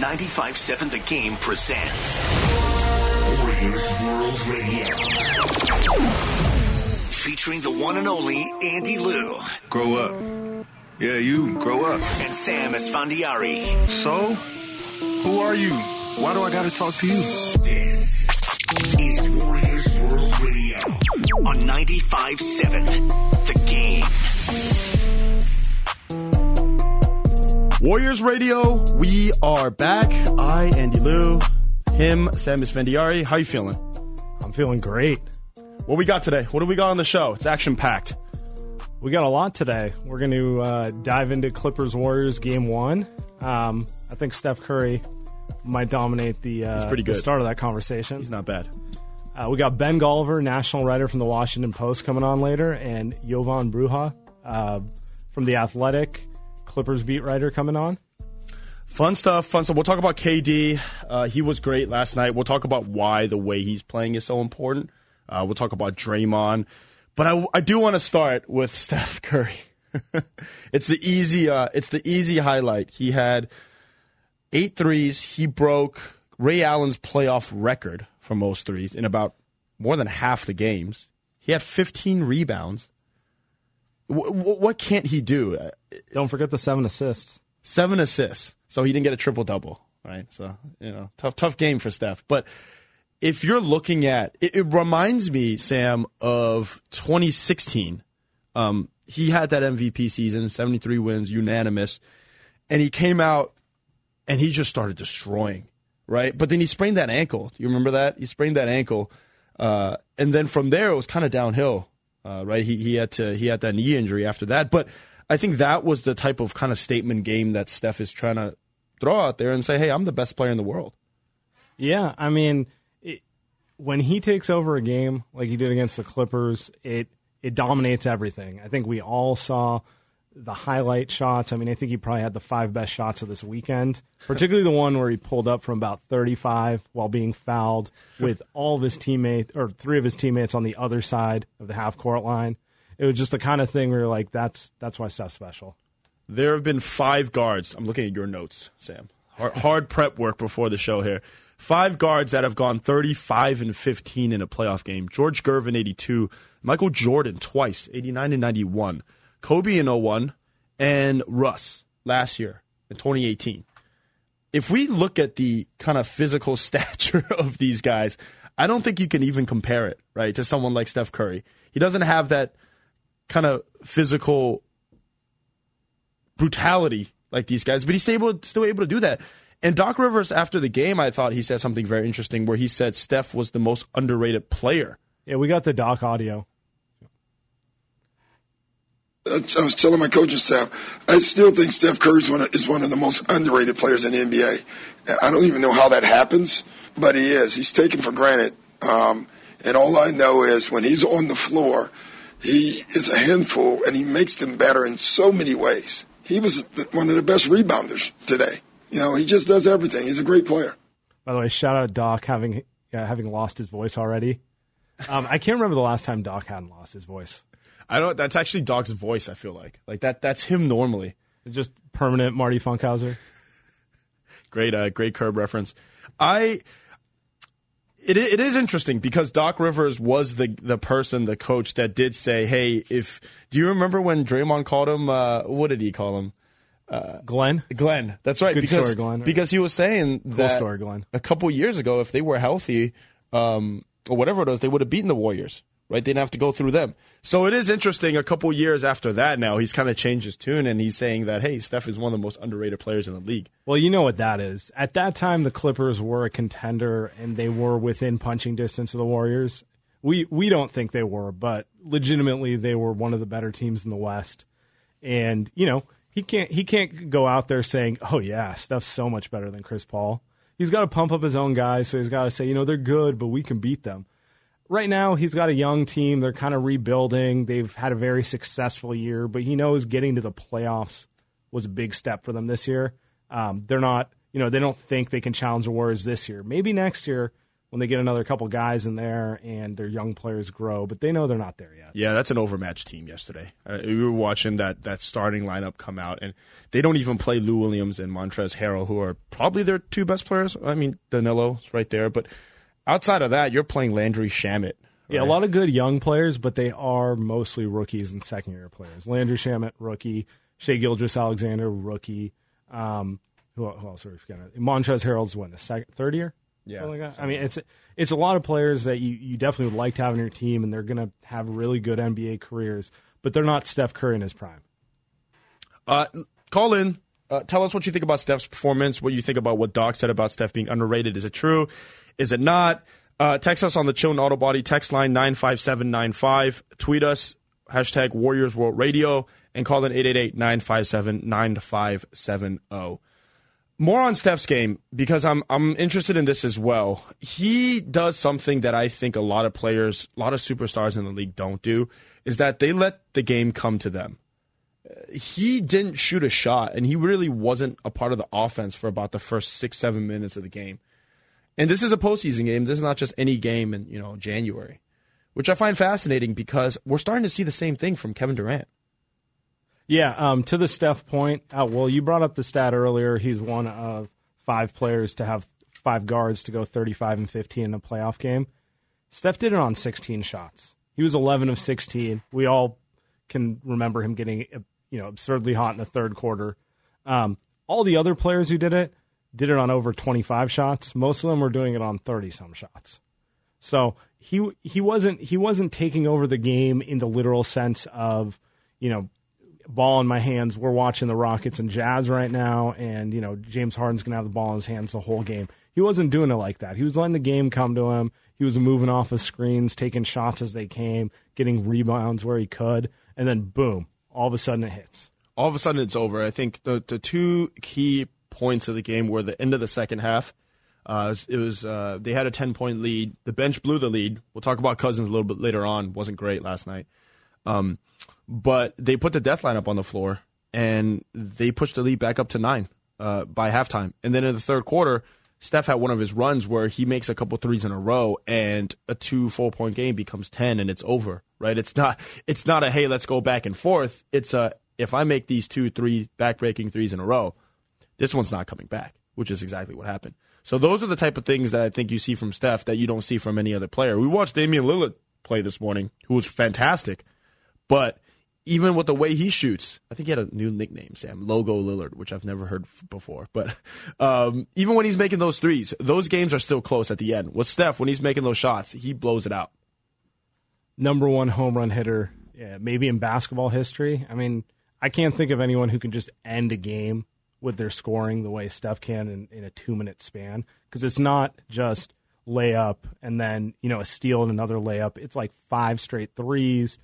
95.7 The Game presents Warriors World Radio, featuring the one and only Andy Liu. Grow up. Yeah, you grow up. And Sam Esfandiari. So, who are you? Why do I gotta talk to you? This is Warriors World Radio on 95.7 The Game. Warriors Radio, we are back. I, Andy Liu, him, Sam Esfandiari. How you feeling? I'm feeling great. What we got today? What do we got on the show? It's action-packed. We got a lot today. We're going to dive into Clippers-Warriors Game 1. I think Steph Curry might dominate the start of that conversation. He's not bad. We got Ben Golliver, national writer from the Washington Post, coming on later, and Jovan Bruha from The Athletic, Clippers beat writer, coming on. Fun stuff. We'll talk about KD. He was great last night. We'll talk about why the way he's playing is so important. We'll talk about Draymond. But I do want to start with Steph Curry. It's the easy highlight. He had 8 threes. He broke Ray Allen's playoff record for most threes in about more than half the games. He had 15 rebounds. What can't he do? Don't forget the 7 assists. 7 assists. So he didn't get a triple-double, right? So, tough game for Steph. But if you're looking at it, it reminds me, Sam, of 2016. He had that MVP season, 73 wins, unanimous. And he came out, and he just started destroying, right? But then he sprained that ankle. Do you remember that? He sprained that ankle. And then from there, it was kind of downhill, right? He had that knee injury after that. But I think that was the type of kind of statement game that Steph is trying to throw out there and say, hey, I'm the best player in the world. Yeah, I mean, when he takes over a game like he did against the Clippers, it dominates everything. I think we all saw the highlight shots. I mean, I think he probably had the 5 best shots of this weekend, particularly the one where he pulled up from about 35 while being fouled with all of his teammates or 3 of his teammates on the other side of the half-court line. It was just the kind of thing where you're like, that's why Steph's special. There have been 5 guards. I'm looking at your notes, Sam. Hard prep work before the show here. 5 guards that have gone 35-15 in a playoff game. George Gervin, 82. Michael Jordan, twice, 89 and 91. Kobe in 01. And Russ last year in 2018. If we look at the kind of physical stature of these guys, I don't think you can even compare it, right, to someone like Steph Curry. He doesn't have that kind of physical brutality like these guys, but he's still able to do that. And Doc Rivers, after the game, I thought he said something very interesting where he said Steph was the most underrated player. Yeah, we got the Doc audio. I was telling my coaching staff, I still think Steph Curry is one of the most underrated players in the NBA. I don't even know how that happens, but he is. He's taken for granted. And all I know is when he's on the floor, he is a handful, and he makes them better in so many ways. He was one of the best rebounders today. He just does everything. He's a great player. By the way, shout out Doc having lost his voice already. I can't remember the last time Doc hadn't lost his voice. That's actually Doc's voice. I feel like that's him normally. Just permanent Marty Funkhauser. Great Curb reference. It is interesting because Doc Rivers was the person, the coach, that did say, hey, do you remember when Draymond called him, what did he call him? Glenn. That's right. Good story, Glenn. Because he was saying a couple years ago, if they were healthy or whatever it was, they would have beaten the Warriors, right? They didn't have to go through them. So it is interesting. A couple years after that now, he's kind of changed his tune, and he's saying that, hey, Steph is one of the most underrated players in the league. Well, you know what that is. At that time, the Clippers were a contender, and they were within punching distance of the Warriors. We don't think they were, but legitimately, they were one of the better teams in the West. And, He can't go out there saying, oh, yeah, Steph's so much better than Chris Paul. He's got to pump up his own guys, so he's got to say, you know, they're good, but we can beat them. Right now, he's got a young team. They're kind of rebuilding. They've had a very successful year, but he knows getting to the playoffs was a big step for them this year. They're not, you know, they don't think they can challenge the Warriors this year. Maybe next year when they get another couple guys in there and their young players grow, but they know they're not there yet. Yeah, that's an overmatched team yesterday. We were watching that starting lineup come out, and they don't even play Lou Williams and Montrezl Harrell, who are probably their two best players. I mean, Danilo's right there, but outside of that, you're playing Landry Shamet. Right? Yeah, a lot of good young players, but they are mostly rookies and second-year players. Landry Shamet, rookie. Shai Gilgeous-Alexander, rookie. Who else are we forgetting? Montrezl Harrell's, what, third year? Yeah, like I mean, it's a lot of players that you definitely would like to have on your team, and they're going to have really good NBA careers, but they're not Steph Curry in his prime. Call in. Tell us what you think about Steph's performance, what you think about what Doc said about Steph being underrated. Is it true? Is it not? Text us on the Chilton Auto Body text line 95795. Tweet us, hashtag Warriors World Radio, and call in 888-957-9570. More on Steph's game, because I'm interested in this as well. He does something that I think a lot of players, a lot of superstars in the league don't do, is that they let the game come to them. He didn't shoot a shot, and he really wasn't a part of the offense for about the first 6-7 minutes of the game. And this is a postseason game. This is not just any game in, you know, January, which I find fascinating because we're starting to see the same thing from Kevin Durant. Yeah, to the Steph point, well, you brought up the stat earlier. He's one of five players to have five guards to go 35 and 15 in a playoff game. Steph did it on 16 shots. He was 11 of 16. We all can remember him getting, you know, absurdly hot in the third quarter. All the other players who did it on over 25 shots. Most of them were doing it on 30-some shots. So he wasn't taking over the game in the literal sense of, you know, ball in my hands. We're watching the Rockets and Jazz right now, and, you know, James Harden's going to have the ball in his hands the whole game. He wasn't doing it like that. He was letting the game come to him. He was moving off of screens, taking shots as they came, getting rebounds where he could, and then boom, all of a sudden it hits. All of a sudden it's over. I think the two key points of the game were the end of the second half. It was they had a 10-point lead. The bench blew the lead. We'll talk about Cousins a little bit later on. Wasn't great last night. But they put the death lineup on the floor, and they pushed the lead back up to 9 by halftime. And then in the third quarter, Steph had one of his runs where he makes a couple threes in a row, and a 2 4-point game becomes 10, and it's over. Right? It's not a hey, let's go back and forth. It's a if I make these 2 3 back-breaking threes in a row, this one's not coming back, which is exactly what happened. So those are the type of things that I think you see from Steph that you don't see from any other player. We watched Damian Lillard play this morning, who was fantastic, but even with the way he shoots, I think he had a new nickname, Sam, Logo Lillard, which I've never heard before. But even when he's making those threes, those games are still close at the end. With Steph, when he's making those shots, he blows it out. Number one home run hitter, yeah, maybe in basketball history. I mean, I can't think of anyone who can just end a game with their scoring the way Steph can in a 2-minute span, because it's not just layup and then, you know, a steal and another layup. It's like 5 straight threes,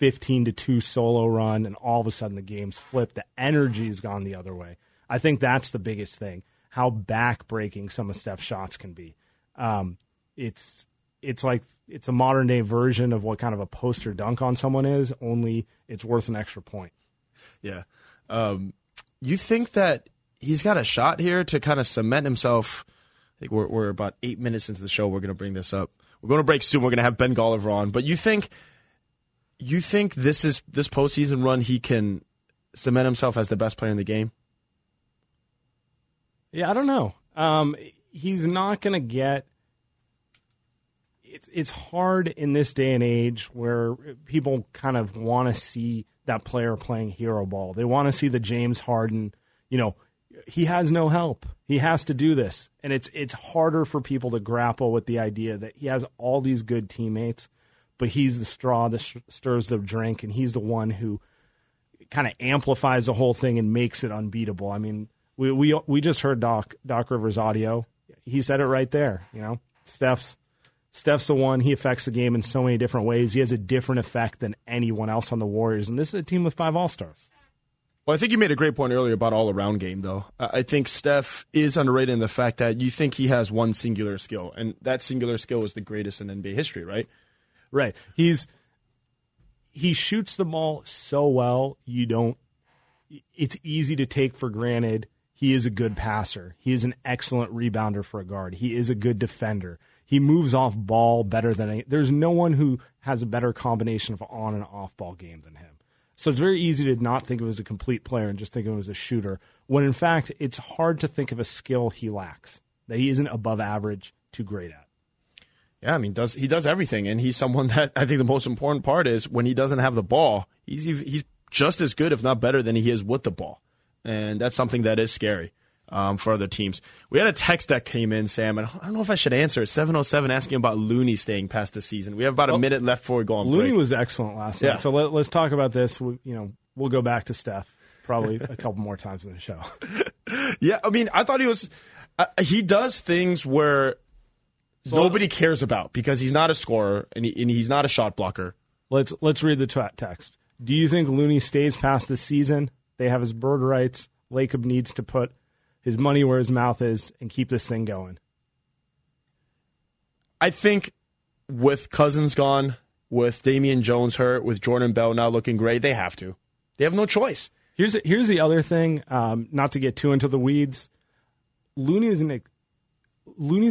15-2 solo run, and all of a sudden the game's flipped. The energy's gone the other way. I think that's the biggest thing, how back-breaking some of Steph's shots can be. It's like it's a modern-day version of what kind of a poster dunk on someone is, only it's worth an extra point. Yeah. You think that he's got a shot here to kind of cement himself? I think we're about 8 minutes into the show. We're going to bring this up. We're going to break soon. We're going to have Ben Golliver on. But you think this postseason run he can cement himself as the best player in the game? Yeah, I don't know. He's not going to get. It's hard in this day and age where people kind of want to see that player playing hero ball. They want to see the James Harden, you know, he has no help. He has to do this. And it's harder for people to grapple with the idea that he has all these good teammates, but he's the straw that stirs the drink, and he's the one who kind of amplifies the whole thing and makes it unbeatable. I mean, we just heard Doc Rivers' audio. He said it right there, you know. Steph's the one. He affects the game in so many different ways. He has a different effect than anyone else on the Warriors, and this is a team with 5 All-Stars. Well, I think you made a great point earlier about all-around game, though. I think Steph is underrated in the fact that you think he has one singular skill, and that singular skill is the greatest in NBA history, right? Right. He shoots the ball so well, it's easy to take for granted he is a good passer. He is an excellent rebounder for a guard. He is a good defender. He moves off ball better than there's no one who has a better combination of on and off ball game than him. So it's very easy to not think of him as a complete player and just think of him as a shooter, when in fact it's hard to think of a skill he lacks, that he isn't above average too great at. Yeah, I mean, he does everything, and he's someone that I think the most important part is when he doesn't have the ball, he's just as good, if not better, than he is with the ball. And that's something that is scary for other teams. We had a text that came in, Sam, and I don't know if I should answer it. 707 asking about Looney staying past the season. We have about a minute left before we go on break. Looney was excellent last night, so let's talk about this. We'll go back to Steph probably a couple more times in the show. Yeah, I mean, I thought he was he does things where nobody cares about because he's not a scorer and he's not a shot blocker. Let's read the text. Do you think Looney stays past this season? They have his bird rights. Lacob needs to put his money where his mouth is and keep this thing going. I think with Cousins gone, with Damian Jones hurt, with Jordan Bell not looking great, they have to. They have no choice. Here's the other thing, not to get too into the weeds. Looney's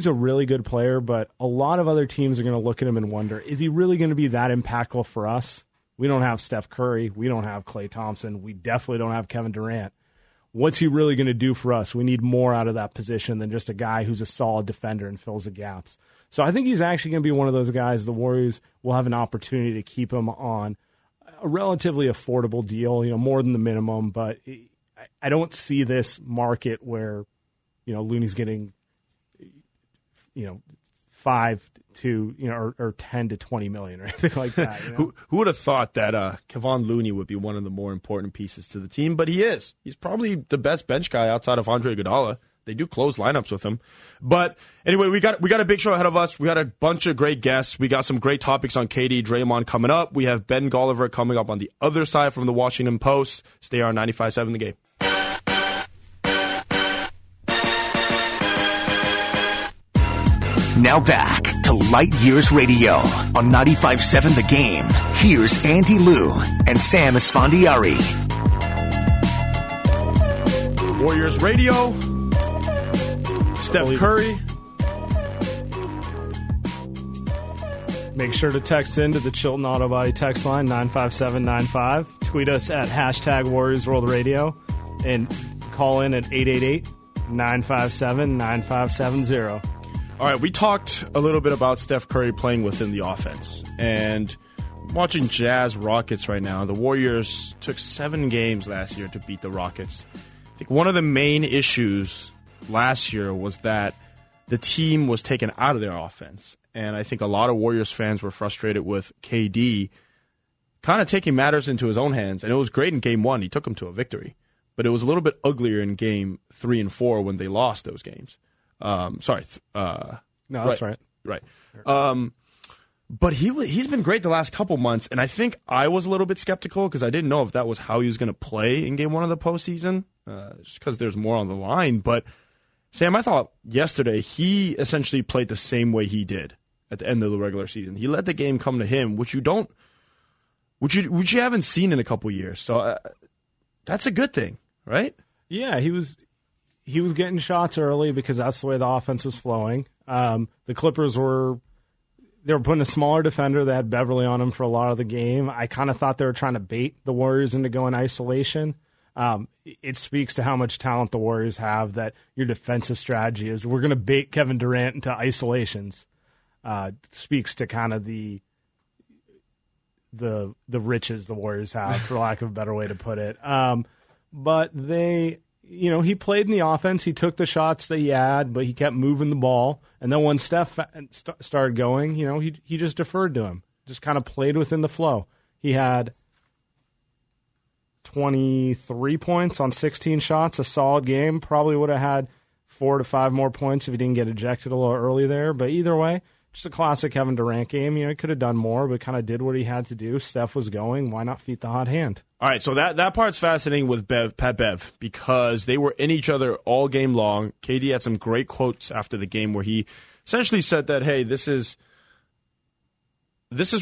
a really good player, but a lot of other teams are going to look at him and wonder, is he really going to be that impactful for us? We don't have Steph Curry. We don't have Klay Thompson. We definitely don't have Kevin Durant. What's he really going to do for us? We need more out of that position than just a guy who's a solid defender and fills the gaps. So I think he's actually going to be one of those guys. The Warriors will have an opportunity to keep him on a relatively affordable deal, more than the minimum. But I don't see this market where, Looney's getting, 5 to 10 to 20 million or anything like that. Who would have thought that Kevon Looney would be one of the more important pieces to the team? But he is. He's probably the best bench guy outside of Andre Iguodala. They do close lineups with him. But anyway, we got a big show ahead of us. We got a bunch of great guests. We got some great topics on KD, Draymond coming up. We have Ben Golliver coming up on the other side from the Washington Post. Stay on 95.7 The Game. Now back to Light Years Radio on 95.7 The Game. Here's Andy Liu and Sam Esfandiari. Warriors Radio, Steph Curry. Make sure to text into the Chilton Auto Body text line, 95795. Tweet us at hashtag Warriors World Radio and call in at 888-957-9570. All right, we talked a little bit about Steph Curry playing within the offense. And watching Jazz Rockets right now, the Warriors took 7 games last year to beat the Rockets. I think one of the main issues last year was that the team was taken out of their offense. And I think a lot of Warriors fans were frustrated with KD kind of taking matters into his own hands. And it was great in Game 1. He took them to a victory. But it was a little bit uglier in Game 3 and 4 when they lost those games. No, that's right. But he's been great the last couple months, and I think I was a little bit skeptical because I didn't know if that was how he was going to play in Game 1 of the postseason, just because there's more on the line. But, Sam, I thought yesterday he essentially played the same way he did at the end of the regular season. He let the game come to him, which you haven't seen in a couple years. So that's a good thing, right? Yeah, He was getting shots early because that's the way the offense was flowing. The Clippers were putting a smaller defender. They had Beverley on him for a lot of the game. I kind of thought they were trying to bait the Warriors into going isolation. It speaks to how much talent the Warriors have that your defensive strategy is we're going to bait Kevin Durant into isolations. Speaks to kind of the riches the Warriors have, for lack of a better way to put it. But they... he played in the offense. He took the shots that he had, but he kept moving the ball. And then when Steph started going, he just deferred to him, just kind of played within the flow. He had 23 points on 16 shots, a solid game. Probably would have had 4 to 5 more points if he didn't get ejected a little early there. But either way, just a classic Kevin Durant game. You know, he could have done more, but kind of did what he had to do. Steph was going. Why not feed the hot hand? All right, so that part's fascinating with Pat Bev because they were in each other all game long. KD had some great quotes after the game where he essentially said that, hey, this is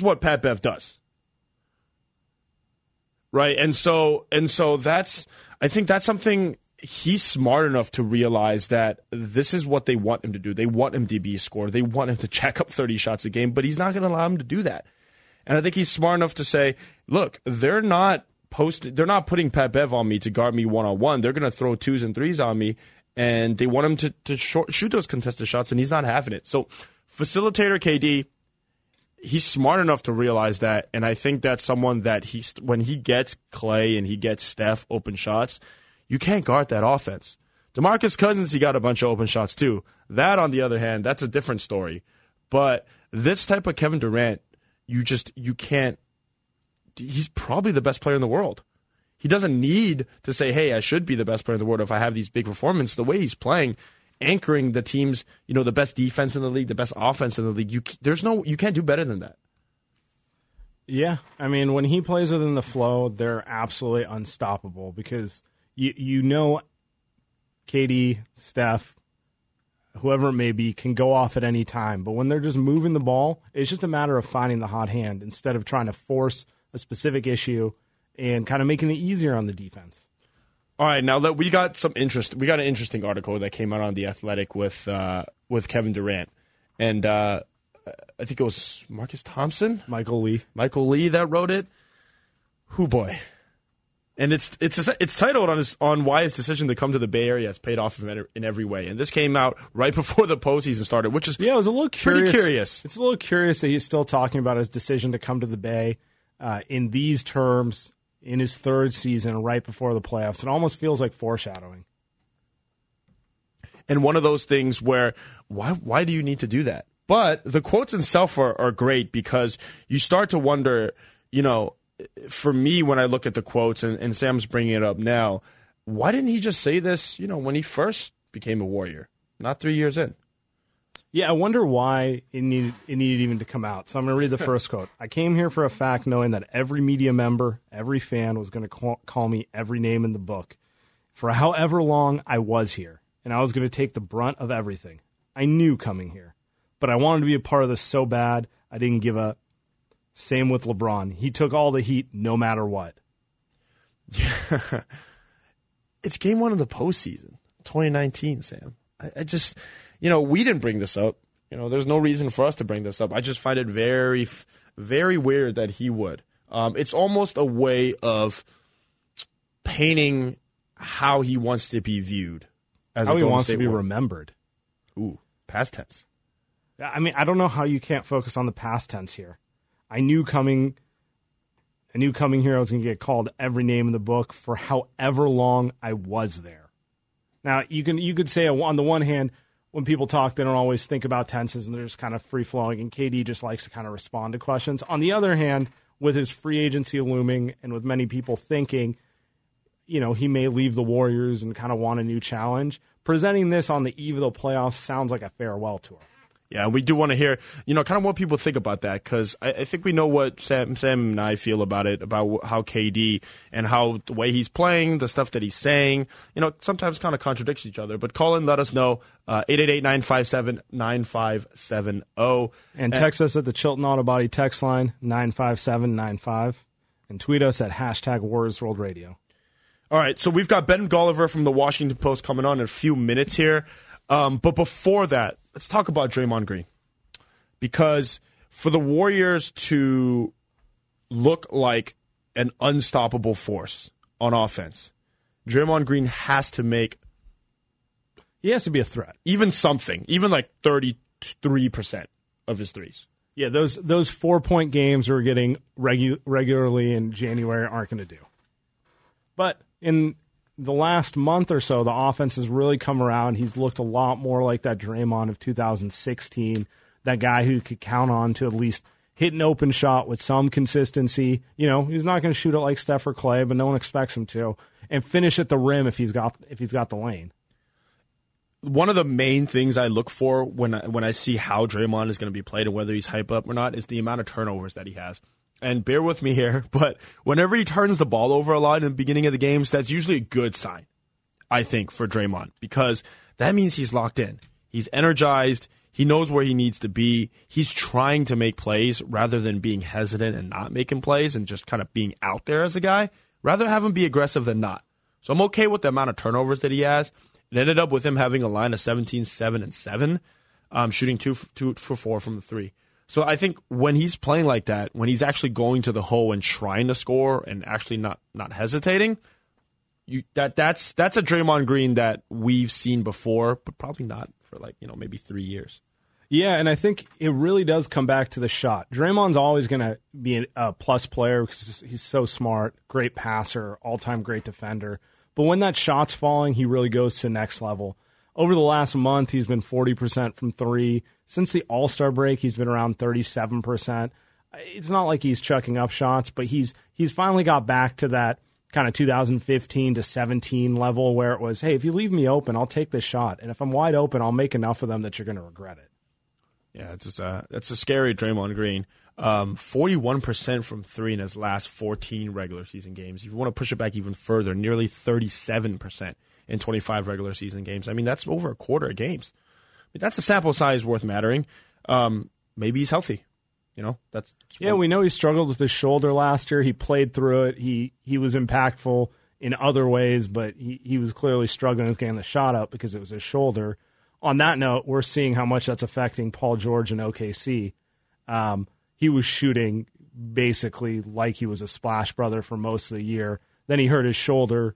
what Pat Bev does. Right, and so that's, I think that's something he's smart enough to realize, that this is what they want him to do. They want him to be a scorer. They want him to jack up 30 shots a game, but he's not going to allow him to do that. And I think he's smart enough to say, look, they're not putting Pat Bev on me to guard me one-on-one. They're going to throw twos and threes on me, and they want him to shoot those contested shots, and he's not having it. So facilitator KD, he's smart enough to realize that, and I think that's someone that when he gets Klay and he gets Steph open shots, you can't guard that offense. DeMarcus Cousins, he got a bunch of open shots too. That, on the other hand, that's a different story. But this type of Kevin Durant, you can't. He's probably the best player in the world. He doesn't need to say, hey, I should be the best player in the world if I have these big performances. The way he's playing, anchoring the team's, you know, the best defense in the league, the best offense in the league. You can't do better than that. Yeah, I mean, when he plays within the flow, they're absolutely unstoppable because you know, KD, Steph, whoever it may be, can go off at any time. But when they're just moving the ball, it's just a matter of finding the hot hand instead of trying to force a specific issue and kind of making it easier on the defense. All right, now we got some interest. We got an interesting article that came out on The Athletic with Kevin Durant, and I think it was Marcus Thompson, Michael Lee that wrote it. Hoo boy. And it's titled on why his decision to come to the Bay Area has paid off in every way. And this came out right before the postseason started, which is it was a little curious. Pretty curious. It's a little curious that he's still talking about his decision to come to the Bay in these terms in his third season, right before the playoffs. It almost feels like foreshadowing. And one of those things where why do you need to do that? But the quotes itself are great because you start to wonder, you know. For me, when I look at the quotes, and Sam's bringing it up now, why didn't he just say this, you know, when he first became a Warrior, not 3 years in? Yeah, I wonder why it needed even to come out. So I'm going to read the first quote. I came here for a fact knowing that every media member, every fan was going to call me every name in the book. For however long I was here, and I was going to take the brunt of everything. I knew coming here, but I wanted to be a part of this so bad I didn't give up. Same with LeBron. He took all the heat no matter what. Yeah. It's game one of the postseason, 2019, Sam. I just, you know, we didn't bring this up. You know, there's no reason for us to bring this up. I just find it very, very weird that he would. It's almost a way of painting how he wants to be viewed. How he wants to be remembered. Ooh, past tense. I mean, I don't know how you can't focus on the past tense here. I knew coming here I was going to get called every name in the book for however long I was there. Now, you could say on the one hand, when people talk, they don't always think about tenses and they're just kind of free-flowing, and KD just likes to kind of respond to questions. On the other hand, with his free agency looming and with many people thinking, you know, he may leave the Warriors and kind of want a new challenge, presenting this on the eve of the playoffs sounds like a farewell tour. Yeah, we do want to hear, you know, kind of what people think about that, because I think we know what Sam and I feel about it, about how KD and how the way he's playing, the stuff that he's saying, you know, sometimes kind of contradicts each other. But call in, let us know, 888-957-9570. And text us at the Chilton Auto Body text line, 95795, and tweet us at hashtag Warriors World Radio. All right, so we've got Ben Golliver from the Washington Post coming on in a few minutes here. But before that, let's talk about Draymond Green, because for the Warriors to look like an unstoppable force on offense, Draymond Green has to be a threat. Even something, even like 33% of his threes. Yeah, those 4-point games we're getting regularly in January aren't going to do. But in the last month or so, the offense has really come around. He's looked a lot more like that Draymond of 2016, that guy who could count on to at least hit an open shot with some consistency. You know, he's not going to shoot it like Steph or Klay, but no one expects him to, and finish at the rim if he's got the lane. one of the main things I look for when I see how Draymond is going to be played and whether he's hype up or not is the amount of turnovers that he has. And bear with me here, but whenever he turns the ball over a lot in the beginning of the games, that's usually a good sign, I think, for Draymond, because that means he's locked in. He's energized. He knows where he needs to be. He's trying to make plays rather than being hesitant and not making plays and just kind of being out there as a guy. Rather have him be aggressive than not. So I'm okay with the amount of turnovers that he has. It ended up with him having a line of 17, 7, and 7, shooting 2 for 4 from the 3. So I think when he's playing like that, when he's actually going to the hole and trying to score and actually not hesitating, that's a Draymond Green that we've seen before, but probably not for maybe 3 years. Yeah, and I think it really does come back to the shot. Draymond's always going to be a plus player because he's so smart, great passer, all-time great defender. But when that shot's falling, he really goes to the next level. Over the last month, he's been 40% from three. Since the All-Star break, he's been around 37%. It's not like he's chucking up shots, but he's finally got back to that kind of 2015 to 17 level where it was, hey, if you leave me open, I'll take this shot. And if I'm wide open, I'll make enough of them that you're going to regret it. Yeah, it's just, that's a scary Draymond Green. 41% from three in his last 14 regular season games. If you want to push it back even further, nearly 37% in 25 regular season games. I mean, that's over a quarter of games. I mean, that's a sample size worth mattering. Maybe he's healthy. Yeah, we know he struggled with his shoulder last year. He played through it. He was impactful in other ways, but he was clearly struggling with getting the shot up because it was his shoulder. On that note, we're seeing how much that's affecting Paul George and OKC. He was shooting basically like he was a splash brother for most of the year. Then he hurt his shoulder,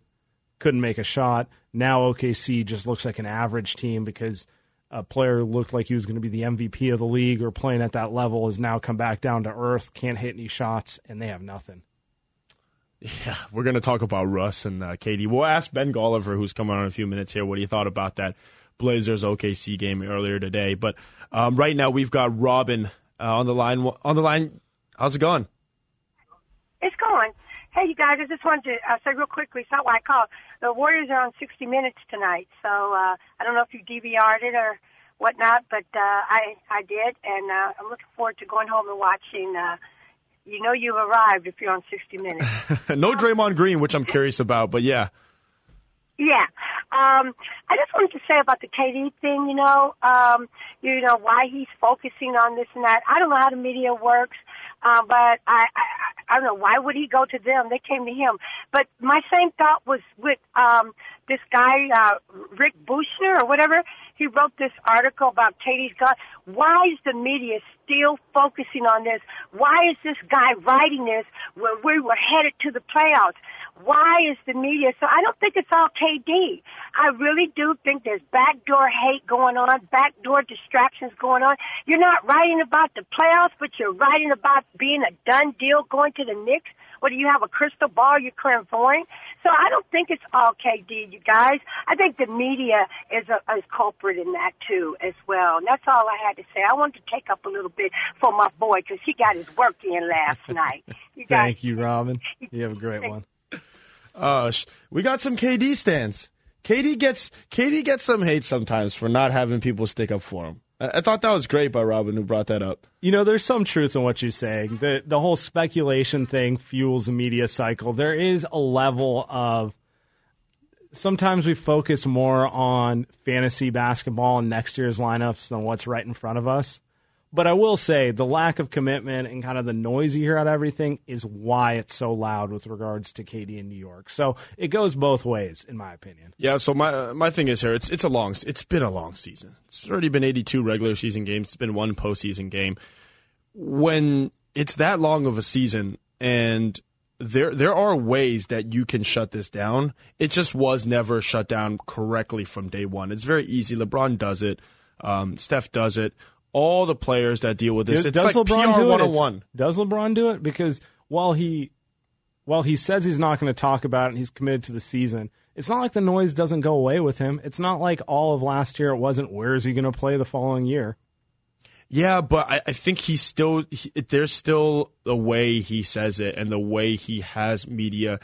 couldn't make a shot. Now OKC just looks like an average team because a player looked like he was going to be the MVP of the league or playing at that level has now come back down to earth, can't hit any shots, and they have nothing. Yeah, we're going to talk about Russ and KD. We'll ask Ben Golliver, who's coming on in a few minutes here, what he thought about that Blazers-OKC game earlier today. But right now we've got Robin on the line. How's it going? It's going. Hey, you guys, I just wanted to say real quickly, it's not why I called. The Warriors are on 60 Minutes tonight, so I don't know if you DVR'd it or whatnot, but I did, and I'm looking forward to going home and watching. You've arrived if you're on 60 Minutes. No Draymond Green, which I'm curious about, but yeah. Yeah. I just wanted to say about the KD thing, why he's focusing on this and that. I don't know how the media works, but I don't know, why would he go to them? They came to him. But my same thought was with this guy, Rick Bucher or whatever. He wrote this article about KD's gun. Why is the media still focusing on this? Why is this guy writing this when we were headed to the playoffs? Why is the media? So I don't think it's all KD. I really do think there's backdoor hate going on, backdoor distractions going on. You're not writing about the playoffs, but you're writing about being a done deal going to the Knicks. What do you have, a crystal ball? You're clairvoyant. So I don't think it's all KD, you guys. I think the media is a culprit in that, too, as well. And that's all I had to say. I wanted to take up a little bit for my boy because he got his work in last night. Thank you, Robin. You have a great one. We got some KD stands. KD gets some hate sometimes for not having people stick up for him. I thought that was great by Robin who brought that up. There's some truth in what you're saying. The whole speculation thing fuels the media cycle. There is a level of sometimes we focus more on fantasy basketball and next year's lineups than what's right in front of us. But I will say the lack of commitment and kind of the noise you hear out of everything is why it's so loud with regards to KD in New York. So it goes both ways, in my opinion. Yeah. So my thing is here. It's been a long season. It's already been 82 regular season games. It's been one postseason game. When it's that long of a season, and there are ways that you can shut this down. It just was never shut down correctly from day one. It's very easy. LeBron does it. Steph does it. All the players that deal with this, it's like PR 101. Does LeBron do it? Because while he says he's not going to talk about it and he's committed to the season, it's not like the noise doesn't go away with him. It's not like all of last year it wasn't, where is he going to play the following year? Yeah, but I think he's still there's still the way he says it and the way he has media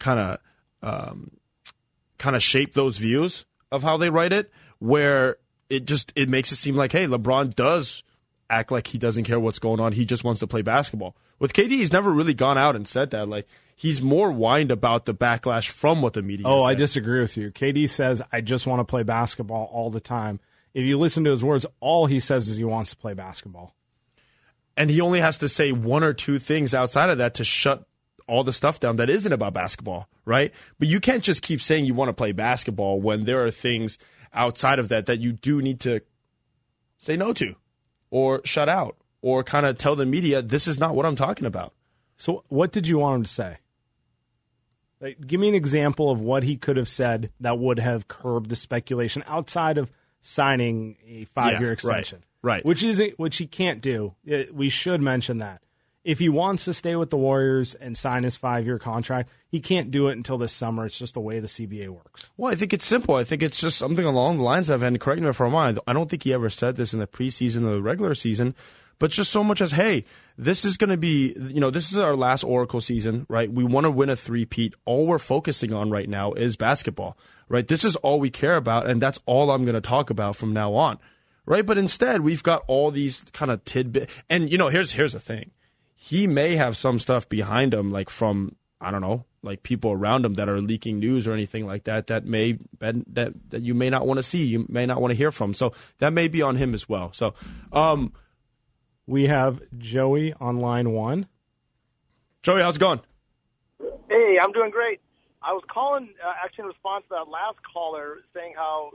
kind of shape those views. of how they write it, where it makes it seem like, hey, LeBron does act like he doesn't care what's going on. He just wants to play basketball. With KD, he's never really gone out and said that. Like, he's more whined about the backlash from what the media said. Oh, I disagree with you. KD says, I just want to play basketball all the time. If you listen to his words, all he says is he wants to play basketball. And he only has to say one or two things outside of that to shut all the stuff down that isn't about basketball, right? But you can't just keep saying you want to play basketball when there are things outside of that that you do need to say no to or shut out or kind of tell the media, this is not what I'm talking about. So what did you want him to say? Like, give me an example of what he could have said that would have curbed the speculation outside of signing a 5-year extension. Right. Which he can't do. We should mention that. If he wants to stay with the Warriors and sign his 5-year contract, he can't do it until this summer. It's just the way the CBA works. Well, I think it's simple. I think it's just something along the lines of, and correct me if I'm wrong, I don't think he ever said this in the preseason or the regular season, but just so much as, hey, this is going to be, this is our last Oracle season, right? We want to win a three-peat. All we're focusing on right now is basketball, right? This is all we care about, and that's all I'm going to talk about from now on, right? But instead, we've got all these kind of tidbits. And, here's the thing. He may have some stuff behind him, like from, I don't know, like people around him that are leaking news or anything like that that you may not want to see, you may not want to hear from. So that may be on him as well. So we have Joey on line one. Joey, how's it going? Hey, I'm doing great. I was calling actually in response to that last caller saying how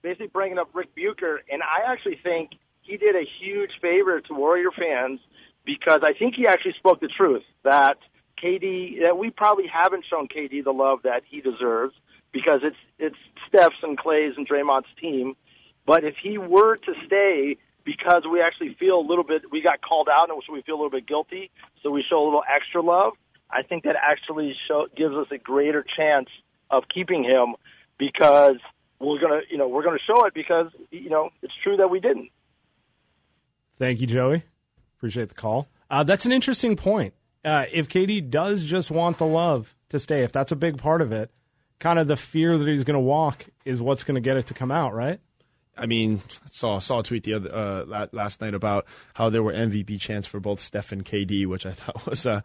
basically bringing up Rick Bucher, and I actually think he did a huge favor to Warrior fans. Because I think he actually spoke the truth that we probably haven't shown KD the love that he deserves because it's Steph's and Klay's and Draymond's team. But if he were to stay, because we actually feel a little bit, we got called out, and so we feel a little bit guilty, so we show a little extra love. I think that actually gives us a greater chance of keeping him because we're gonna show it because it's true that we didn't. Thank you, Joey. Appreciate the call. That's an interesting point. If KD does just want the love to stay, if that's a big part of it, kind of the fear that he's going to walk is what's going to get it to come out, right? I mean, I saw a tweet the other last night about how there were MVP chants for both Steph and KD, which I thought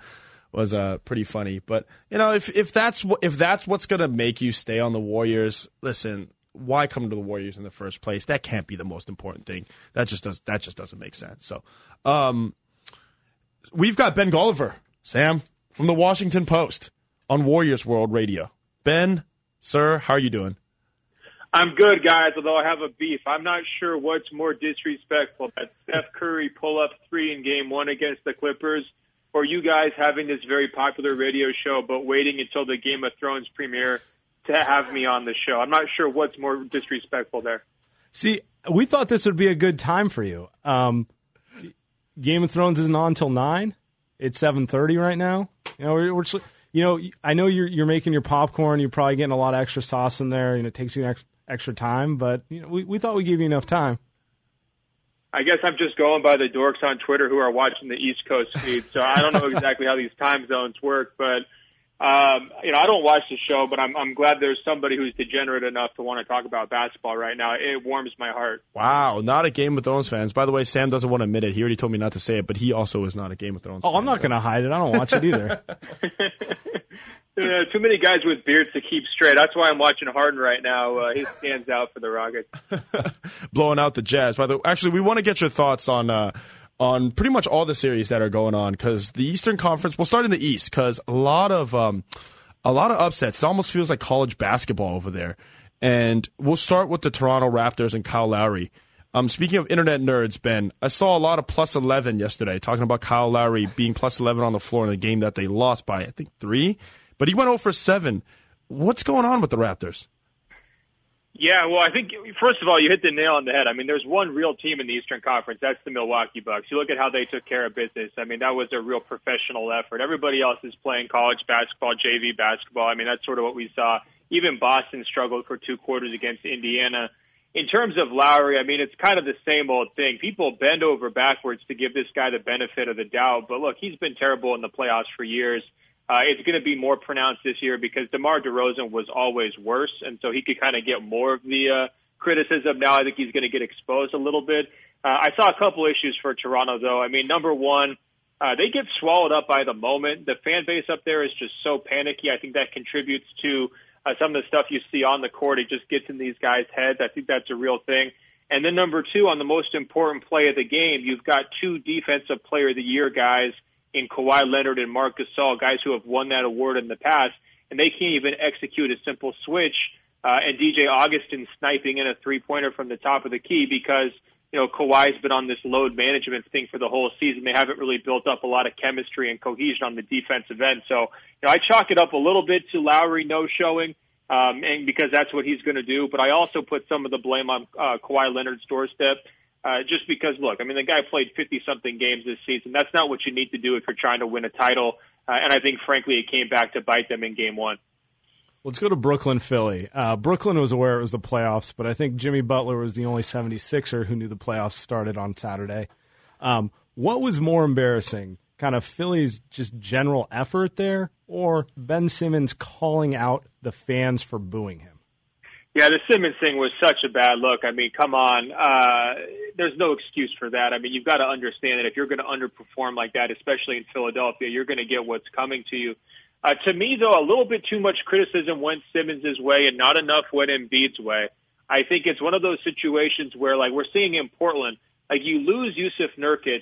was pretty funny. But if that's what's going to make you stay on the Warriors, listen. Why come to the Warriors in the first place? That can't be the most important thing. That just doesn't make sense. So, we've got Ben Golliver, Sam, from the Washington Post on Warriors World Radio. Ben, sir, how are you doing? I'm good, guys, although I have a beef. I'm not sure what's more disrespectful, that Steph Curry pull-up three in Game 1 against the Clippers, or you guys having this very popular radio show but waiting until the Game of Thrones premiere to have me on the show. I'm not sure what's more disrespectful there. See, we thought this would be a good time for you. Game of Thrones isn't on till 9. It's 7:30 right now. I know you're making your popcorn. You're probably getting a lot of extra sauce in there, and it takes you an extra time. But we thought we gave you enough time. I guess I'm just going by the dorks on Twitter who are watching the East Coast feed. So I don't know exactly how these time zones work, but. I don't watch the show, but I'm glad there's somebody who's degenerate enough to want to talk about basketball right now. It warms my heart. Wow, not a Game of Thrones fan. By the way, Sam doesn't want to admit it. He already told me not to say it, but he also is not a Game of Thrones fan. Oh, I'm not going to hide it. I don't watch it either. Too many guys with beards to keep straight. That's why I'm watching Harden right now. He stands out for the Rockets. Blowing out the Jazz. By the way, actually, we want to get your thoughts on pretty much all the series that are going on, because the Eastern Conference, we'll start in the East, because a lot of upsets. It almost feels like college basketball over there. And we'll start with the Toronto Raptors and Kyle Lowry. Speaking of internet nerds, Ben, I saw a lot of plus 11 yesterday, talking about Kyle Lowry being plus 11 on the floor in a game that they lost by, I think, 3. But he went 0 for 7. What's going on with the Raptors? Yeah, well, I think, first of all, you hit the nail on the head. I mean, there's one real team in the Eastern Conference. That's the Milwaukee Bucks. You look at how they took care of business. I mean, that was a real professional effort. Everybody else is playing college basketball, JV basketball. I mean, that's sort of what we saw. Even Boston struggled for 2 quarters against Indiana. In terms of Lowry, I mean, it's kind of the same old thing. People bend over backwards to give this guy the benefit of the doubt. But, look, he's been terrible in the playoffs for years. It's going to be more pronounced this year because DeMar DeRozan was always worse, and so he could kind of get more of the criticism. Now I think he's going to get exposed a little bit. I saw a couple issues for Toronto, though. I mean, number one, they get swallowed up by the moment. The fan base up there is just so panicky. I think that contributes to some of the stuff you see on the court. It just gets in these guys' heads. I think that's a real thing. And then number two, on the most important play of the game, you've got two Defensive Player of the Year guys in Kawhi Leonard and Marc Gasol, guys who have won that award in the past, and they can't even execute a simple switch, and DJ Augustin sniping in a three-pointer from the top of the key because, you know, Kawhi's been on this load management thing for the whole season. They haven't really built up a lot of chemistry and cohesion on the defensive end. So, you know, I chalk it up a little bit to Lowry no-showing, and because that's what he's going to do, but I also put some of the blame on Kawhi Leonard's doorstep. Just because, look, I mean, the guy played 50-something games this season. That's not what you need to do if you're trying to win a title. And I think, frankly, it came back to bite them in Game 1. Let's go to Brooklyn, Philly. Brooklyn was aware it was the playoffs, but I think Jimmy Butler was the only 76er who knew the playoffs started on Saturday. What was more embarrassing, kind of Philly's just general effort there or Ben Simmons calling out the fans for booing him? Yeah, the Simmons thing was such a bad look. I mean, come on. There's no excuse for that. I mean, you've got to understand that if you're going to underperform like that, especially in Philadelphia, you're going to get what's coming to you. To me, though, a little bit too much criticism went Simmons' way and not enough went Embiid's way. I think it's one of those situations where, like we're seeing in Portland, like you lose Yusuf Nurkic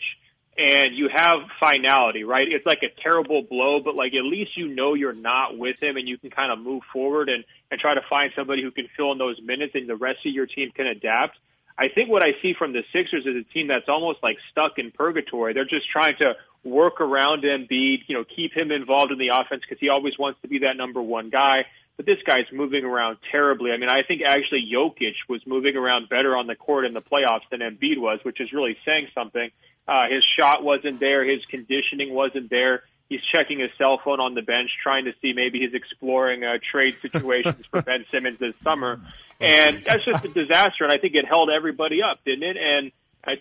and you have finality, right? It's like a terrible blow, but like at least you know you're not with him and you can kind of move forward and try to find somebody who can fill in those minutes and the rest of your team can adapt. I think what I see from the Sixers is a team that's almost like stuck in purgatory. They're just trying to work around Embiid, you know, keep him involved in the offense because he always wants to be that number one guy. But this guy's moving around terribly. I mean, I think actually Jokic was moving around better on the court in the playoffs than Embiid was, which is really saying something. His shot wasn't there. His conditioning wasn't there. He's checking his cell phone on the bench, trying to see maybe he's exploring trade situations for Ben Simmons this summer. And that's just a disaster, and I think it held everybody up, didn't it? And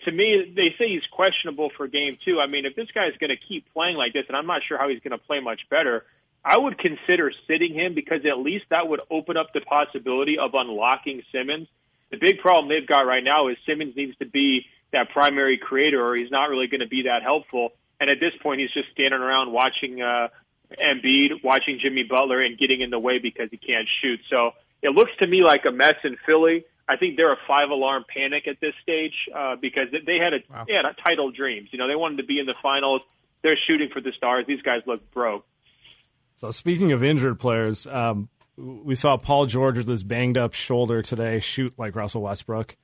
to me, they say he's questionable for Game 2. I mean, if this guy's going to keep playing like this, and I'm not sure how he's going to play much better, I would consider sitting him because at least that would open up the possibility of unlocking Simmons. The big problem they've got right now is Simmons needs to be that primary creator, or he's not really going to be that helpful. And at this point, he's just standing around watching Embiid, watching Jimmy Butler, and getting in the way because he can't shoot. So it looks to me like a mess in Philly. I think they're a five-alarm panic at this stage because they had title dreams. You know, they wanted to be in the finals. They're shooting for the stars. These guys look broke. So speaking of injured players, we saw Paul George with his banged-up shoulder today shoot like Russell Westbrook.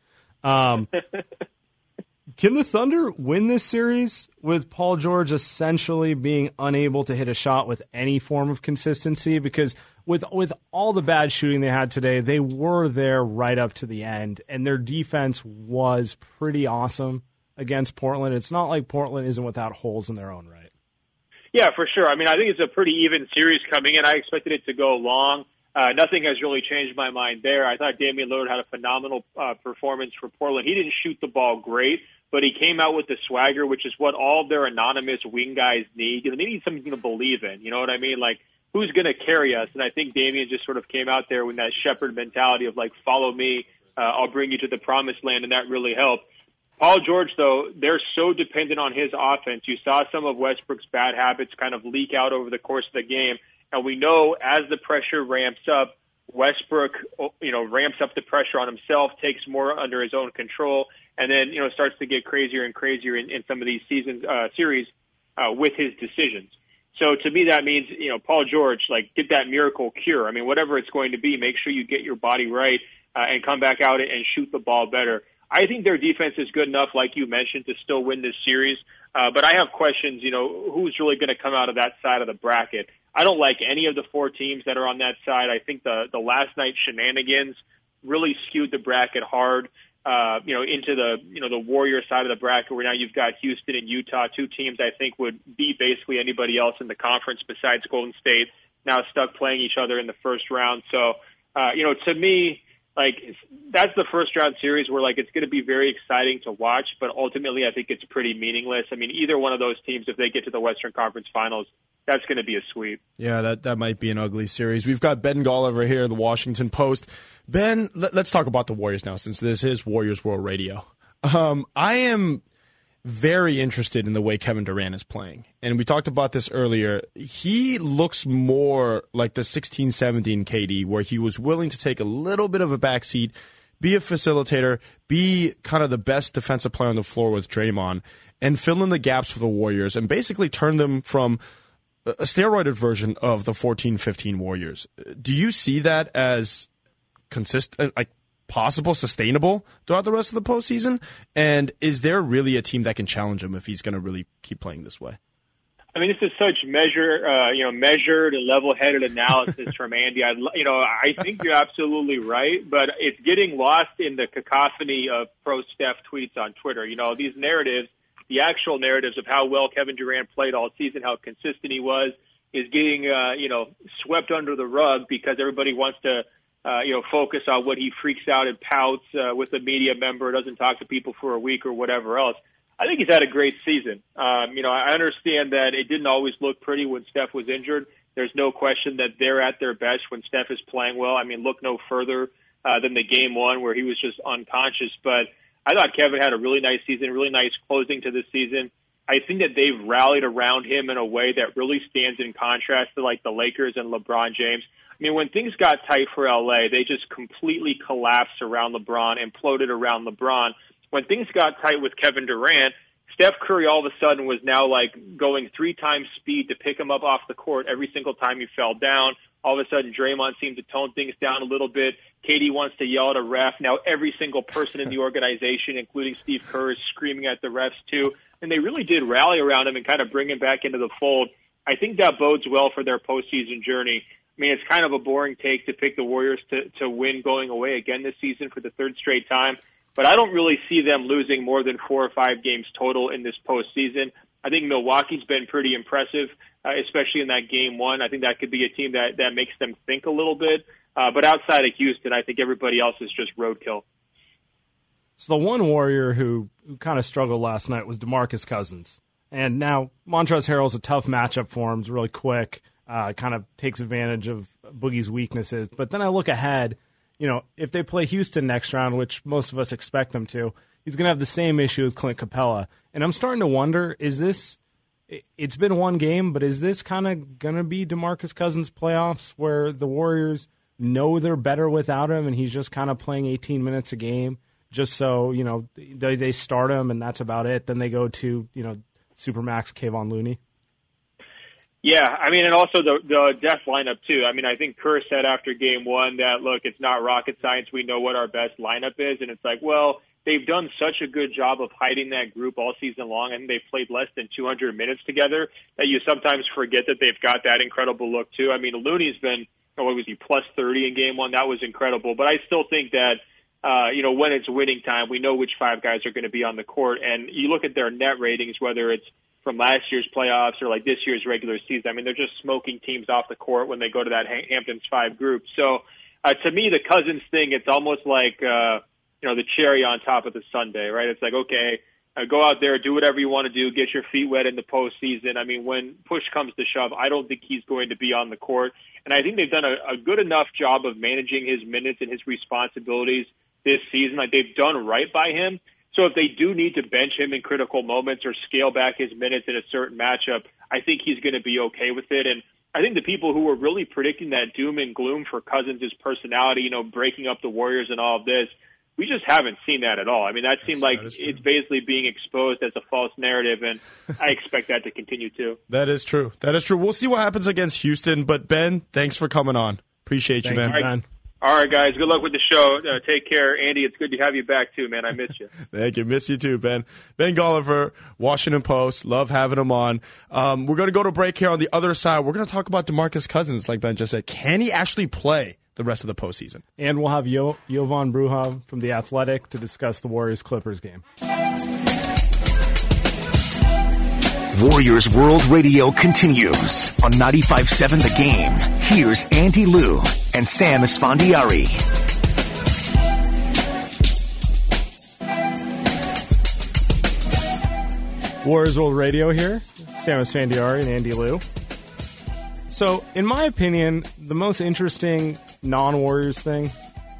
Can the Thunder win this series with Paul George essentially being unable to hit a shot with any form of consistency? Because with all the bad shooting they had today, they were there right up to the end, and their defense was pretty awesome against Portland. It's not like Portland isn't without holes in their own right. Yeah, for sure. I mean, I think it's a pretty even series coming in. I expected it to go long. Nothing has really changed my mind there. I thought Damian Lillard had a phenomenal performance for Portland. He didn't shoot the ball great, but he came out with the swagger, which is what all their anonymous wing guys need. They need something to believe in. You know what I mean? Like, who's going to carry us? And I think Damian just sort of came out there with that shepherd mentality of, like, follow me, I'll bring you to the promised land, and that really helped. Paul George, though, they're so dependent on his offense. You saw some of Westbrook's bad habits kind of leak out over the course of the game. And we know as the pressure ramps up, Westbrook, you know, ramps up the pressure on himself, takes more under his own control, and then, you know, starts to get crazier and crazier in some of these series with his decisions. So to me, that means, you know, Paul George, like, get that miracle cure. I mean, whatever it's going to be, make sure you get your body right and come back out and shoot the ball better. I think their defense is good enough, like you mentioned, to still win this series. But I have questions, you know, who's really going to come out of that side of the bracket? I don't like any of the four teams that are on that side. I think the last night shenanigans really skewed the bracket hard, you know, into the, you know, the Warrior side of the bracket where now you've got Houston and Utah, two teams I think would be basically anybody else in the conference besides Golden State, now stuck playing each other in the first round. So, you know, to me, like that's the first round series where like it's going to be very exciting to watch, but ultimately I think it's pretty meaningless. I mean, either one of those teams, if they get to the Western Conference Finals, that's going to be a sweep. Yeah, that might be an ugly series. We've got Ben Golliver here, the Washington Post. Ben, let's talk about the Warriors now, since this is Warriors World Radio. I am very interested in the way Kevin Durant is playing. And we talked about this earlier. He looks more like the 16-17 KD, where he was willing to take a little bit of a backseat, be a facilitator, be kind of the best defensive player on the floor with Draymond, and fill in the gaps for the Warriors and basically turn them from a steroided version of the 14-15 Warriors. Do you see that as consistent, like possible, sustainable throughout the rest of the postseason? And is there really a team that can challenge him if he's going to really keep playing this way? I mean, this is such measured and level-headed analysis from Andy. I think you're absolutely right, but it's getting lost in the cacophony of pro-Steph tweets on Twitter. You know, these narratives, the actual narratives of how well Kevin Durant played all season, how consistent he was, is getting swept under the rug because everybody wants to focus on what he freaks out and pouts with a media member, doesn't talk to people for a week or whatever else. I think he's had a great season. I understand that it didn't always look pretty when Steph was injured. There's no question that they're at their best when Steph is playing well. I mean, look no further than the game one where he was just unconscious. But I thought Kevin had a really nice season, really nice closing to this season. I think that they've rallied around him in a way that really stands in contrast to like the Lakers and LeBron James. I mean, when things got tight for LA, they just completely collapsed around LeBron, imploded around LeBron. When things got tight with Kevin Durant, Steph Curry all of a sudden was now like going 3 times speed to pick him up off the court every single time he fell down. All of a sudden, Draymond seemed to tone things down a little bit. KD wants to yell at a ref. Now every single person in the organization, including Steve Kerr, is screaming at the refs too. And they really did rally around him and kind of bring him back into the fold. I think that bodes well for their postseason journey. I mean, it's kind of a boring take to pick the Warriors to win going away again this season for the third straight time, but I don't really see them losing more than 4 or 5 games total in this postseason. I think Milwaukee's been pretty impressive, especially in that game one. I think that could be a team that makes them think a little bit, but outside of Houston, I think everybody else is just roadkill. So the one Warrior who kind of struggled last night was DeMarcus Cousins, and now Montrezl Harrell's a tough matchup for him. He's really quick. Kind of takes advantage of Boogie's weaknesses. But then I look ahead, if they play Houston next round, which most of us expect them to, he's going to have the same issue as Clint Capella. And I'm starting to wonder, it's been one game, but is this kind of going to be DeMarcus Cousins' playoffs where the Warriors know they're better without him and he's just kind of playing 18 minutes a game just so, they start him and that's about it. Then they go to, Supermax Kevon Looney. Yeah, I mean, and also the death lineup, too. I mean, I think Kerr said after game one that, look, it's not rocket science. We know what our best lineup is. And it's like, well, they've done such a good job of hiding that group all season long. I think they've played less than 200 minutes together that you sometimes forget that they've got that incredible look, too. I mean, Looney's been, plus 30 in game one? That was incredible. But I still think that, when it's winning time, we know which 5 guys are going to be on the court. And you look at their net ratings, whether it's from last year's playoffs or like this year's regular season. I mean, they're just smoking teams off the court when they go to that Hamptons 5 group. So to me, the Cousins thing, it's almost like, the cherry on top of the sundae, right? It's like, okay, go out there, do whatever you want to do, get your feet wet in the postseason. I mean, when push comes to shove, I don't think he's going to be on the court. And I think they've done a good enough job of managing his minutes and his responsibilities this season. Like they've done right by him. So if they do need to bench him in critical moments or scale back his minutes in a certain matchup, I think he's going to be okay with it. And I think the people who were really predicting that doom and gloom for Cousins' personality, breaking up the Warriors and all of this, we just haven't seen that at all. I mean, that seemed like it's basically being exposed as a false narrative, and I expect that to continue too. That is true. We'll see what happens against Houston. But, Ben, thanks for coming on. Appreciate you, man. All right, guys. Good luck with the show. Take care. Andy, it's good to have you back, too, man. I miss you. Thank you. Miss you, too, Ben. Ben Golliver, Washington Post. Love having him on. We're going to go to break here. On the other side, we're going to talk about DeMarcus Cousins, like Ben just said. Can he actually play the rest of the postseason? And we'll have Jovan Bruhov from The Athletic to discuss the Warriors-Clippers game. Warriors World Radio continues on 95.7 The Game. Here's Andy Liu and Sam Esfandiari. Warriors World Radio here, Sam Esfandiari and Andy Liu. So, in my opinion, the most interesting non-Warriors thing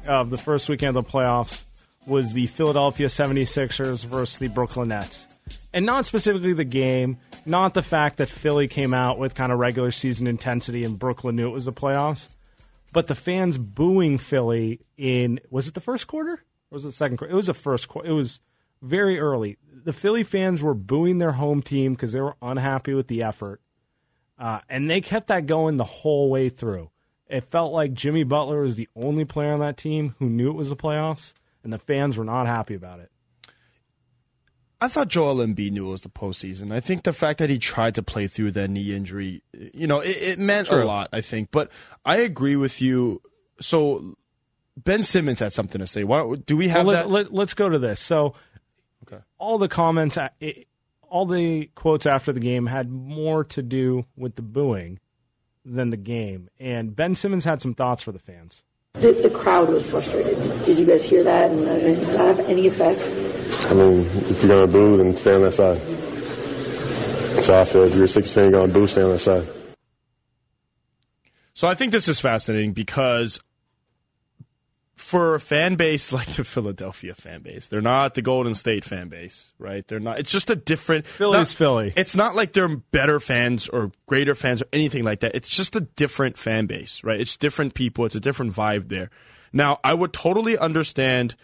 of the first weekend of the playoffs was the Philadelphia 76ers versus the Brooklyn Nets. And not specifically the game, not the fact that Philly came out with kind of regular season intensity and Brooklyn knew it was the playoffs, but the fans booing Philly in, was it the first quarter? Or was it the second quarter? It was the first quarter. It was very early. The Philly fans were booing their home team because they were unhappy with the effort. And they kept that going the whole way through. It felt like Jimmy Butler was the only player on that team who knew it was the playoffs, and the fans were not happy about it. I thought Joel Embiid knew it was the postseason. I think the fact that he tried to play through that knee injury, you know, it meant a lot, I think. But I agree with you. So Ben Simmons had something to say. Why do we have that? Let's go to this. So all the comments, all the quotes after the game had more to do with the booing than the game. And Ben Simmons had some thoughts for the fans. The crowd was frustrated. Did you guys hear that? And does that have any effect? I mean, if you're going to boo, then stay on that side. That's how I feel. If you're a Sixers fan, you're going to boo, stay on that side. So I think this is fascinating because for a fan base like the Philadelphia fan base, they're not the Golden State fan base, right? They're not. It's just a different. Philly. It's not like they're better fans or greater fans or anything like that. It's just a different fan base, right? It's different people. It's a different vibe there. Now, I would totally understand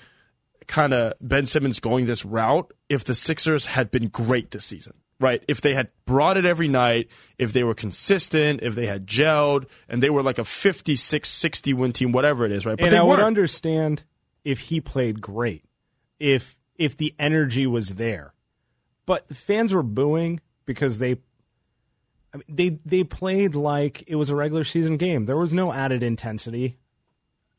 kind of Ben Simmons going this route if the Sixers had been great this season, right? If they had brought it every night, if they were consistent, if they had gelled, and they were like a 56-60 win team, whatever it is, right? But and they would understand if he played great, if the energy was there. But the fans were booing because they played like it was a regular season game. There was no added intensity.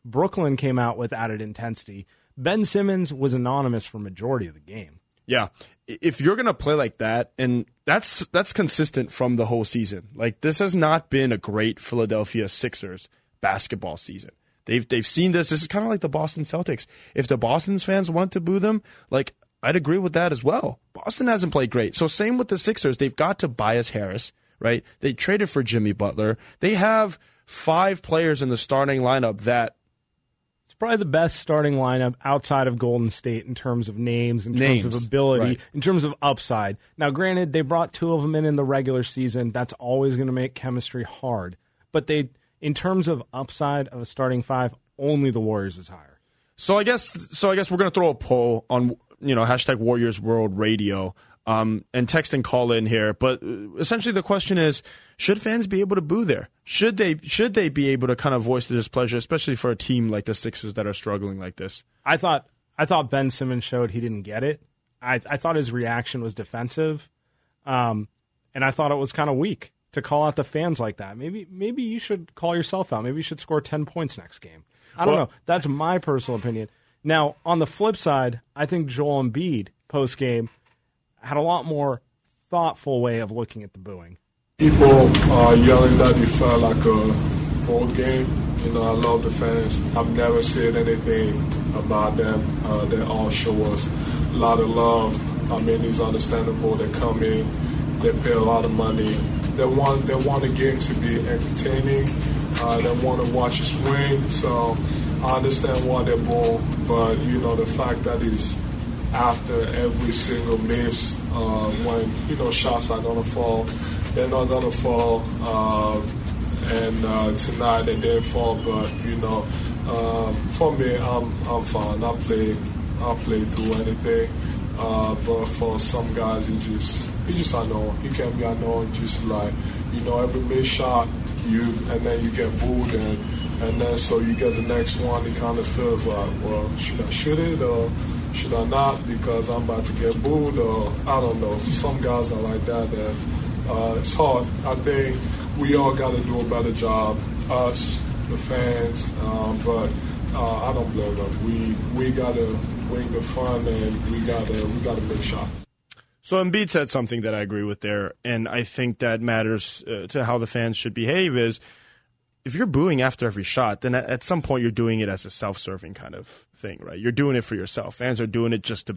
Brooklyn came out with added intensity. Ben Simmons was anonymous for majority of the game. Yeah. If you're going to play like that, and that's consistent from the whole season. Like, this has not been a great Philadelphia Sixers basketball season. They've seen this. This is kind of like the Boston Celtics. If the Boston fans want to boo them, like, I'd agree with that as well. Boston hasn't played great. So same with the Sixers. They've got Tobias Harris, right? They traded for Jimmy Butler. They have 5 players in the starting lineup that probably the best starting lineup outside of Golden State in terms of names, terms of ability, right, in terms of upside. Now, granted, they brought 2 of them in the regular season. That's always going to make chemistry hard. But they, in terms of upside of a starting 5, only the Warriors is higher. So I guess we're going to throw a poll on, you know, hashtag Warriors World Radio and text and call in here. But essentially the question is, should fans be able to boo there? Should they be able to kind of voice the displeasure, especially for a team like the Sixers that are struggling like this? I thought Ben Simmons showed he didn't get it. I thought his reaction was defensive, and I thought it was kind of weak to call out the fans like that. Maybe you should call yourself out. Maybe you should score 10 points next game. I don't know. That's my personal opinion. Now, on the flip side, I think Joel Embiid post-game had a lot more thoughtful way of looking at the booing. People are yelling that it felt like a bowl game. You know, I love the fans. I've never said anything about them. They all show us a lot of love. I mean, it's understandable. They come in, they pay a lot of money. They want the game to be entertaining. They want to watch us win. So I understand why they're booing, but you know, the fact that it's after every single miss, when you know shots are gonna fall, they're not gonna fall, and tonight they didn't fall. But you know, for me, I'm fine. I play through anything. But for some guys, he just annoying. He can be annoying, just like, you know, every miss shot, and then you get booed and then so you get the next one. It kind of feels like, well, should I shoot it or should I not, because I'm about to get booed, or I don't know. Some guys are like that, and it's hard. I think we all got to do a better job, us, the fans, but I don't blame them. We got to bring the fun, and we got to make shots. So Embiid said something that I agree with there, and I think that matters to how the fans should behave is, if you're booing after every shot, then at some point you're doing it as a self-serving kind of thing, right? You're doing it for yourself. Fans are doing it just to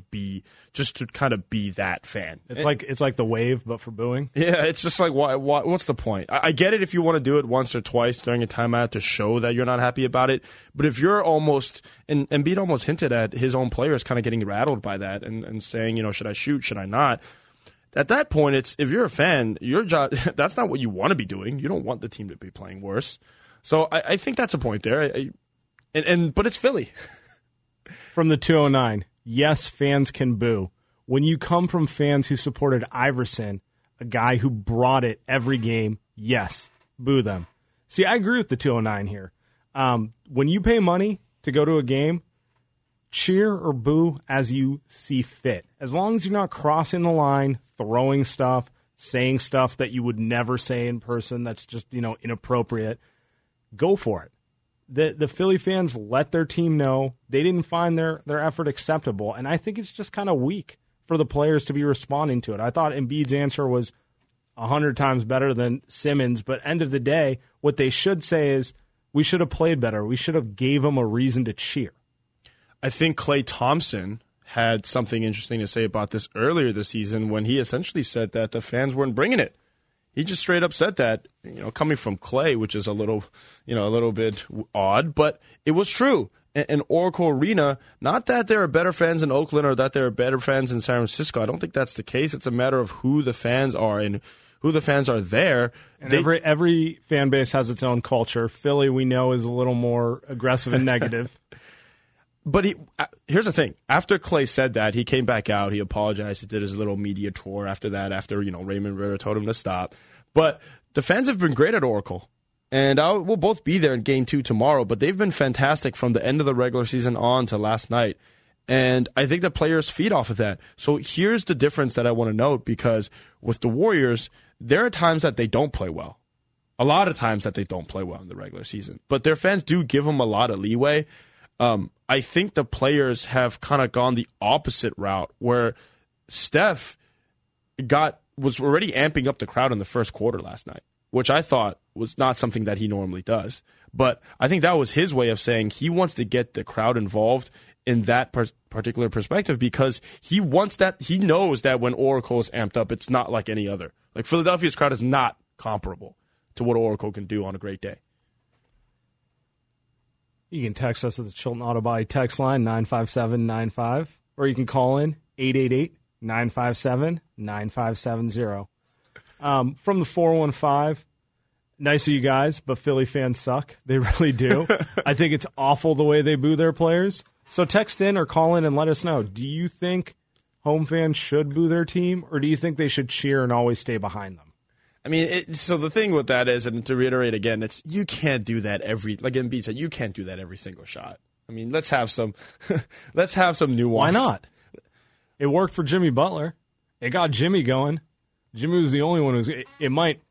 kind of be that fan. It's like the wave, but for booing. Yeah, it's just like, why? What's the point? I get it if you want to do it once or twice during a timeout to show that you're not happy about it. But if you're almost, and Embiid almost hinted at his own players kind of getting rattled by that and saying, you know, should I shoot? Should I not? At that point, it's if you're a fan, your job, that's not what you want to be doing. You don't want the team to be playing worse. So I think that's a point there. But it's Philly. From the 209, yes, fans can boo. When you come from fans who supported Iverson, a guy who brought it every game, yes, boo them. See, I agree with the 209 here. When you pay money to go to a game, cheer or boo as you see fit. As long as you're not crossing the line, throwing stuff, saying stuff that you would never say in person that's just, you know, inappropriate, go for it. The Philly fans let their team know they didn't find their effort acceptable, and I think it's just kind of weak for the players to be responding to it. I thought Embiid's answer was 100 times better than Simmons, but end of the day, what they should say is, we should have played better. We should have gave them a reason to cheer. I think Klay Thompson had something interesting to say about this earlier this season when he essentially said that the fans weren't bringing it. He just straight up said that, you know, coming from Klay, which is a little bit odd, but it was true. And Oracle Arena, not that there are better fans in Oakland or that there are better fans in San Francisco. I don't think that's the case. It's a matter of who the fans are and who the fans are there. And every fan base has its own culture. Philly, we know, is a little more aggressive and negative. But here's the thing. After Klay said that, he came back out. He apologized. He did his little media tour after that, after, you know, Raymond Ritter told him to stop. But the fans have been great at Oracle. And we'll both be there in Game 2 tomorrow. But they've been fantastic from the end of the regular season on to last night. And I think the players feed off of that. So here's the difference that I want to note, because with the Warriors, there are times that they don't play well. A lot of times that they don't play well in the regular season. But their fans do give them a lot of leeway. I think the players have kind of gone the opposite route, where Steph was already amping up the crowd in the first quarter last night, which I thought was not something that he normally does. But I think that was his way of saying he wants to get the crowd involved in that particular perspective, because he wants that. He knows that when Oracle is amped up, it's not like any other. Like, Philadelphia's crowd is not comparable to what Oracle can do on a great day. You can text us at the Chilton Auto Body text line, 95795, or you can call in 888-957-9570. From the 415, nice of you guys, but Philly fans suck. They really do. I think it's awful the way they boo their players. So text in or call in and let us know. Do you think home fans should boo their team, or do you think they should cheer and always stay behind them? I mean, so the thing with that is, and to reiterate again, it's you can't do that like Embiid said, you can't do that every single shot. I mean, let's have some nuance. Why not? It worked for Jimmy Butler. It got Jimmy going. Jimmy was the only one who's. It might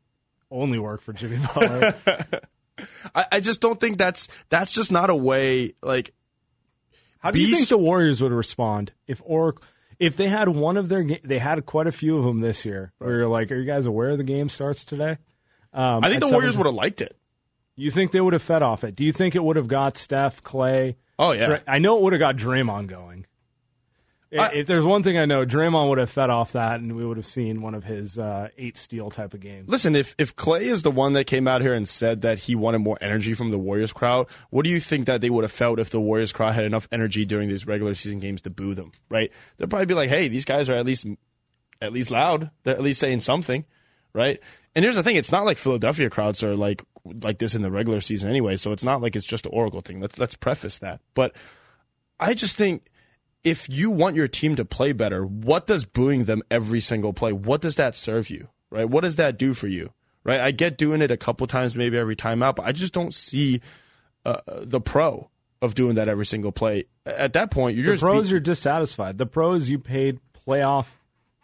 only work for Jimmy Butler. I just don't think that's just not a way. Like, how do you think the Warriors would respond if they had one of their – they had quite a few of them this year where you're like, are you guys aware the game starts today? I think the Warriors would have liked it. You think they would have fed off it? Do you think it would have got Steph, Klay? Oh, yeah. I know it would have got Draymond going. If there's one thing I know, Draymond would have fed off that, and we would have seen one of his 8-steal type of games. Listen, if Klay is the one that came out here and said that he wanted more energy from the Warriors crowd, what do you think that they would have felt if the Warriors crowd had enough energy during these regular season games to boo them, right? They'd probably be like, hey, these guys are at least loud. They're at least saying something, right? And here's the thing. It's not like Philadelphia crowds are like this in the regular season anyway, so it's not like it's just the Oracle thing. Let's preface that. But I just think, if you want your team to play better, what does booing them every single play, what does that serve you, right? What does that do for you, right? I get doing it a couple times, maybe every time out, but I just don't see the pro of doing that every single play. At that point, you're just... The pros, you're dissatisfied. The pros, you paid playoff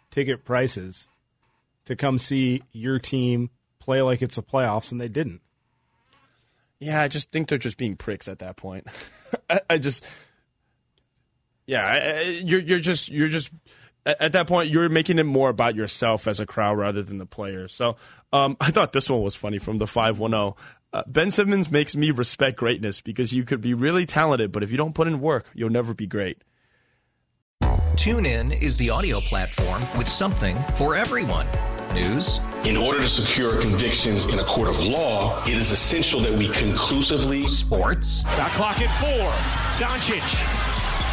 ticket prices to come see your team play like it's the playoffs, and they didn't. Yeah, I just think they're just being pricks at that point. I just... Yeah, you're just at that point you're making it more about yourself as a crowd rather than the players. So I thought this one was funny from the 510. Ben Simmons makes me respect greatness, because you could be really talented, but if you don't put in work, you'll never be great. TuneIn is the audio platform with something for everyone. News. In order to secure convictions in a court of law, it is essential that we conclusively. Sports. The clock at 4. Doncic.